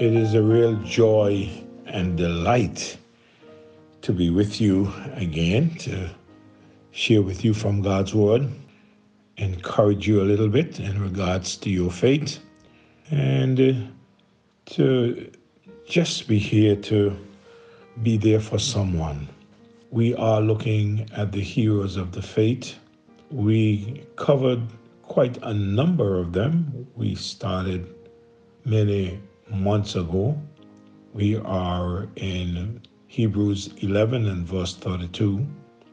It is a real joy and delight to be with you again, to share with you from God's Word, encourage you a little bit in regards to your faith, and to just be here to be there for someone. We are looking at the heroes of the faith. We covered quite a number of them. We started many months ago. We are in Hebrews 11 and verse 32,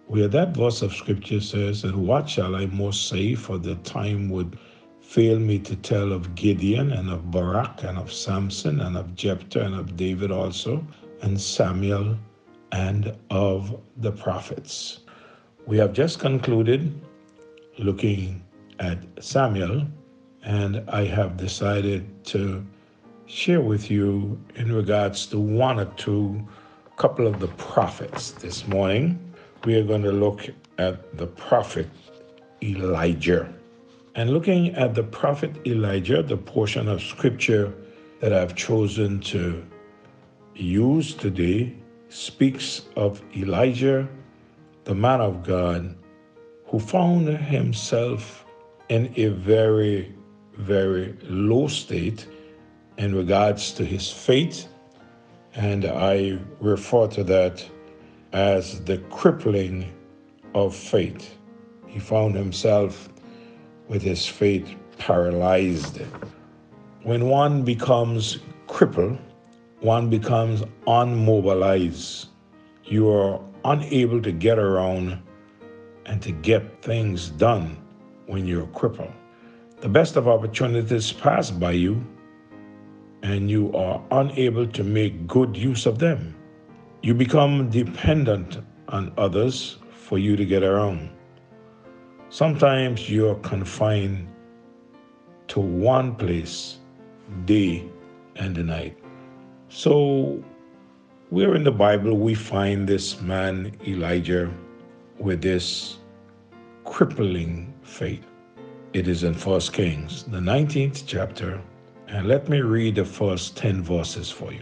where that verse of scripture says, "And what shall I more say, for the time would fail me to tell of Gideon and of Barak and of Samson and of Jephthah and of David also, and Samuel and of the prophets." We have just concluded looking at Samuel, and I have decided to share with you in regards to one or two, couple of the prophets. This morning, we are going to look at the prophet Elijah. And looking at the prophet Elijah, the portion of scripture that I've chosen to use today speaks of Elijah, the man of God, who found himself in a very, very low state in regards to his faith, and I refer to that as the crippling of faith. He found himself with his faith paralyzed. When one becomes crippled, one becomes unmobilized. You are unable to get around and to get things done when you're crippled. The best of opportunities pass by you, and you are unable to make good use of them. You become dependent on others for you to get around. Sometimes you are confined to one place day and night. So, where in the Bible we find this man Elijah with this crippling faith? It is in 1 Kings, the 19th chapter, and let me read the first 10 verses for you.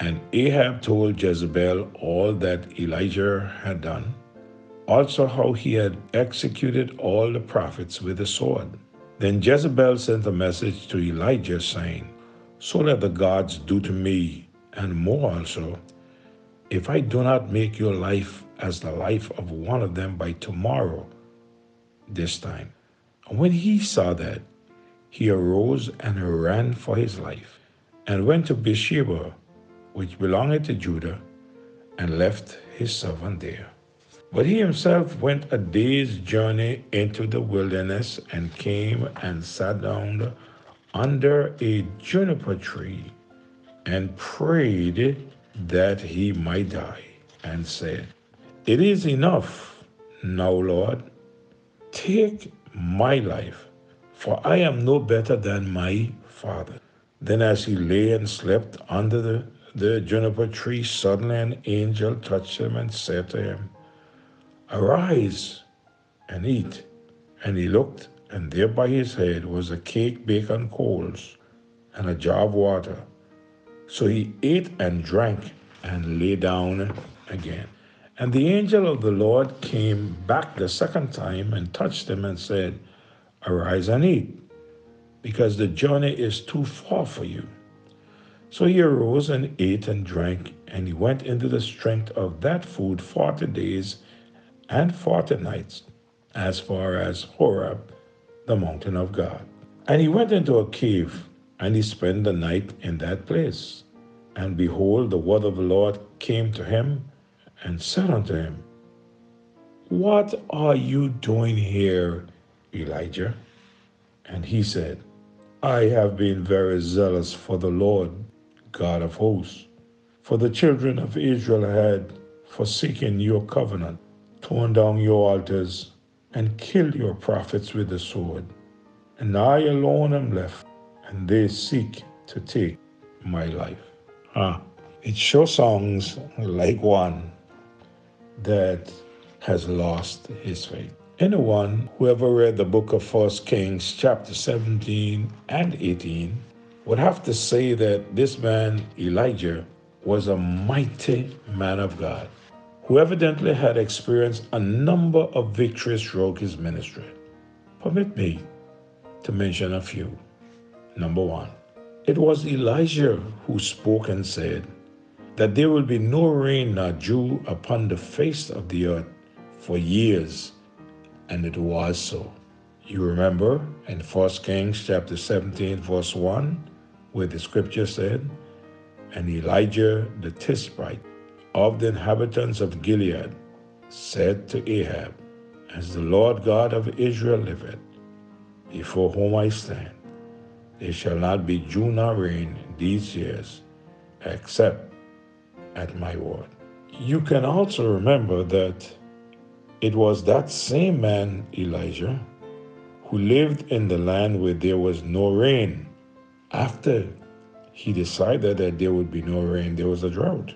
"And Ahab told Jezebel all that Elijah had done, also how he had executed all the prophets with the sword. Then Jezebel sent a message to Elijah, saying, 'So let the gods do to me, and more also, if I do not make your life as the life of one of them by tomorrow this time.' And when he saw that, he arose and ran for his life, and went to Beersheba, which belonged to Judah, and left his servant there. But he himself went a day's journey into the wilderness, and came and sat down under a juniper tree, and prayed that he might die, and said, 'It is enough. Now, Lord, take my life, for I am no better than my father.' Then as he lay and slept under the juniper tree, suddenly an angel touched him and said to him, 'Arise and eat.' And he looked, and there by his head was a cake baked on coals and a jar of water. So he ate and drank and lay down again. And the angel of the Lord came back the second time and touched him and said, 'Arise and eat, because the journey is too far for you.' So he arose and ate and drank, and he went into the strength of that food 40 days and 40 nights, as far as Horeb, the mountain of God. And he went into a cave, and he spent the night in that place. And behold, the word of the Lord came to him, and said unto him, 'What are you doing here, Elijah?' And he said, 'I have been very zealous for the Lord God of hosts, for the children of Israel had forsaken your covenant, torn down your altars, and killed your prophets with the sword. And I alone am left, and they seek to take my life.'" It sure sounds like one that has lost his faith. Anyone who ever read the book of 1 Kings chapter 17 and 18 would have to say that this man, Elijah, was a mighty man of God, who evidently had experienced a number of victories throughout his ministry. Permit me to mention a few. Number one, it was Elijah who spoke and said that there will be no rain nor dew upon the face of the earth for years, and it was so. You remember in 1 Kings chapter 17, verse 1, where the scripture said, "And Elijah the Tishbite of the inhabitants of Gilead said to Ahab, As the Lord God of Israel liveth, before whom I stand, there shall not be dew nor rain these years, except at my word." You can also remember that it was that same man, Elijah, who lived in the land where there was no rain. After he decided that there would be no rain, there was a drought.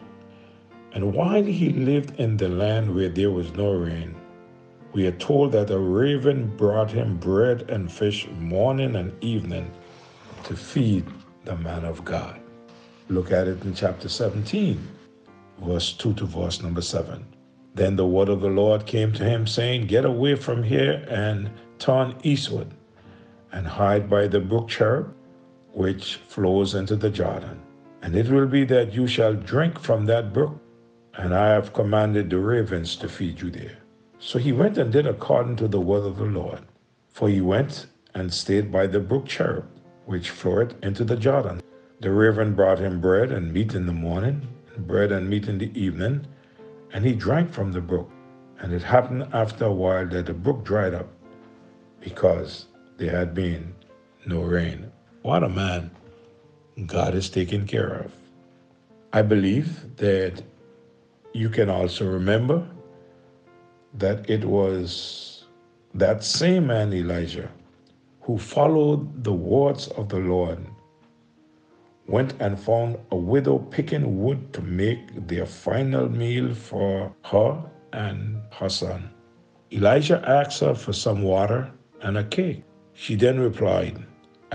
And while he lived in the land where there was no rain, we are told that a raven brought him bread and fish morning and evening to feed the man of God. Look at it in chapter 17, verse 2 to verse number 7. Then the word of the Lord came to him, saying, "Get away from here and turn eastward, and hide by the brook Cherith, which flows into the Jordan. And it will be that you shall drink from that brook, and I have commanded the ravens to feed you there." So he went and did according to the word of the Lord. For he went and stayed by the brook Cherith, which floweth into the Jordan. The raven brought him bread and meat in the morning, and bread and meat in the evening, and he drank from the brook. And it happened after a while that the brook dried up, because there had been no rain. What a man God is taking care of. I believe that you can also remember that it was that same man, Elijah, who followed the words of the Lord, went and found a widow picking wood to make their final meal for her and her son. Elijah asked her for some water and a cake. She then replied,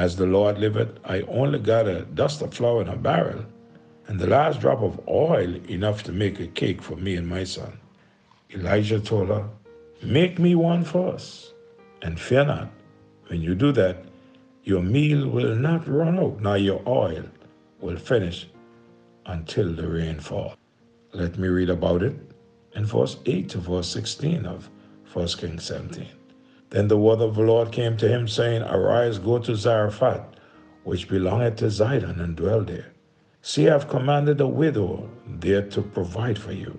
"As the Lord liveth, I only got a dust of flour in a barrel, and the last drop of oil enough to make a cake for me and my son." Elijah told her, "Make me one for us, and fear not. When you do that, your meal will not run out, nor your oil will finish until the rain falls." Let me read about it in verse 8 to verse 16 of 1 Kings 17. Then the word of the Lord came to him, saying, "Arise, go to Zarephath, which belongeth to Zidon, and dwell there. See, I have commanded a widow there to provide for you."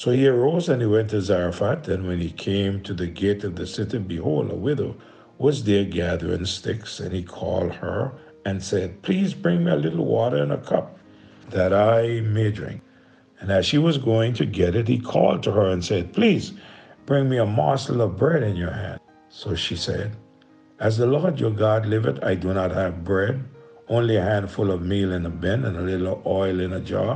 So he arose and he went to Zarephath, and when he came to the gate of the city, behold, a widow was there gathering sticks, and he called her and said, "Please bring me a little water in a cup, that I may drink." And as she was going to get it, he called to her and said, "Please bring me a morsel of bread in your hand." So she said, "As the Lord your God liveth, I do not have bread, only a handful of meal in a bin and a little oil in a jar.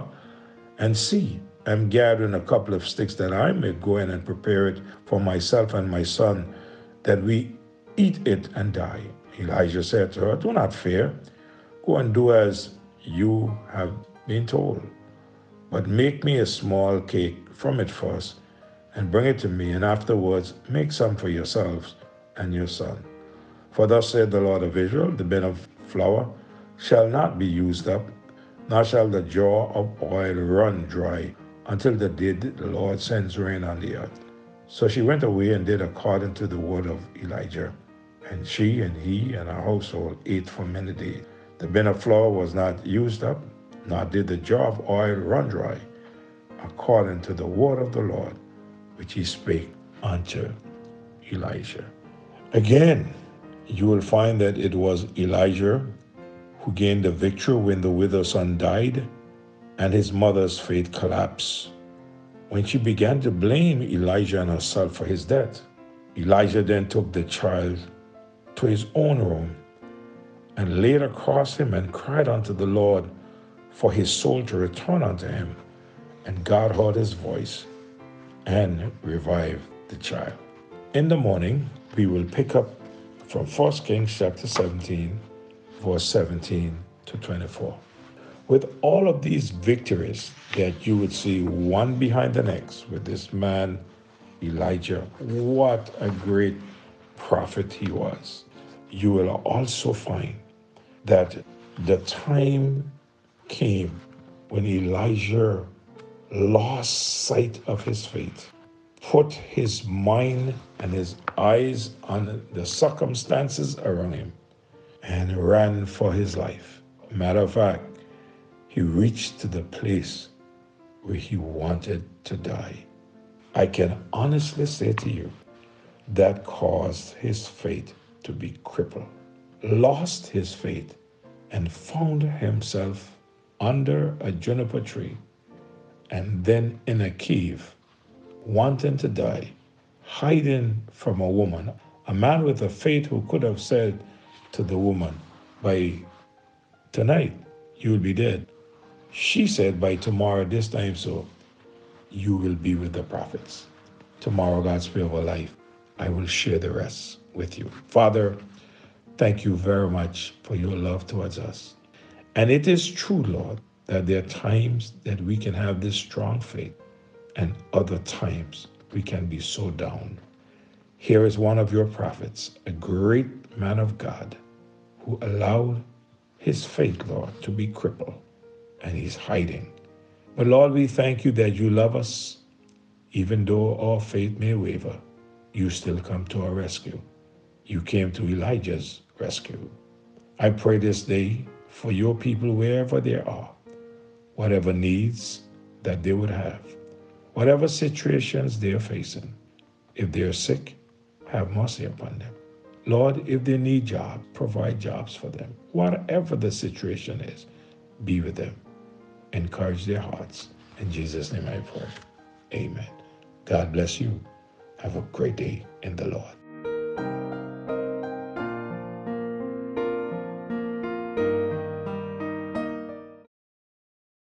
And see, I am gathering a couple of sticks that I may go in and prepare it for myself and my son, that we eat it and die." Elijah said to her, "Do not fear. Go and do as you have been told. But make me a small cake from it first, and bring it to me, and afterwards make some for yourselves and your son. For thus saith the Lord of Israel, the bin of flour shall not be used up, nor shall the jar of oil run dry, until the day the Lord sends rain on the earth." So she went away and did according to the word of Elijah. And she and he and her household ate for many days. The bin of flour was not used up, nor did the jar of oil run dry, according to the word of the Lord, which he spake unto Elijah. Again, you will find that it was Elijah who gained the victory when the widow's son died and his mother's faith collapsed, when she began to blame Elijah and herself for his death. Elijah then took the child to his own room and laid across him and cried unto the Lord for his soul to return unto him. And God heard his voice and revive the child. In the morning, we will pick up from 1 Kings chapter 17, verse 17 to 24. With all of these victories that you would see one behind the next with this man, Elijah, what a great prophet he was. You will also find that the time came when Elijah lost sight of his faith, put his mind and his eyes on the circumstances around him, and ran for his life. Matter of fact, he reached to the place where he wanted to die. I can honestly say to you, that caused his faith to be crippled, lost his faith, and found himself under a juniper tree, and then in a cave, wanting to die, hiding from a woman, a man with a faith who could have said to the woman, by tonight, you will be dead. She said, by tomorrow, this time, so you will be with the prophets. Tomorrow, God's prayer over life, I will share the rest with you. Father, thank you very much for your love towards us. And it is true, Lord, that there are times that we can have this strong faith, and other times we can be so down. Here is one of your prophets, a great man of God, who allowed his faith, Lord, to be crippled, and he's hiding. But Lord, we thank you that you love us, even though our faith may waver. You still come to our rescue. You came to Elijah's rescue. I pray this day for your people wherever they are, whatever needs that they would have, whatever situations they are facing. If they are sick, have mercy upon them. Lord, if they need jobs, provide jobs for them. Whatever the situation is, be with them. Encourage their hearts. In Jesus' name I pray. Amen. God bless you. Have a great day in the Lord.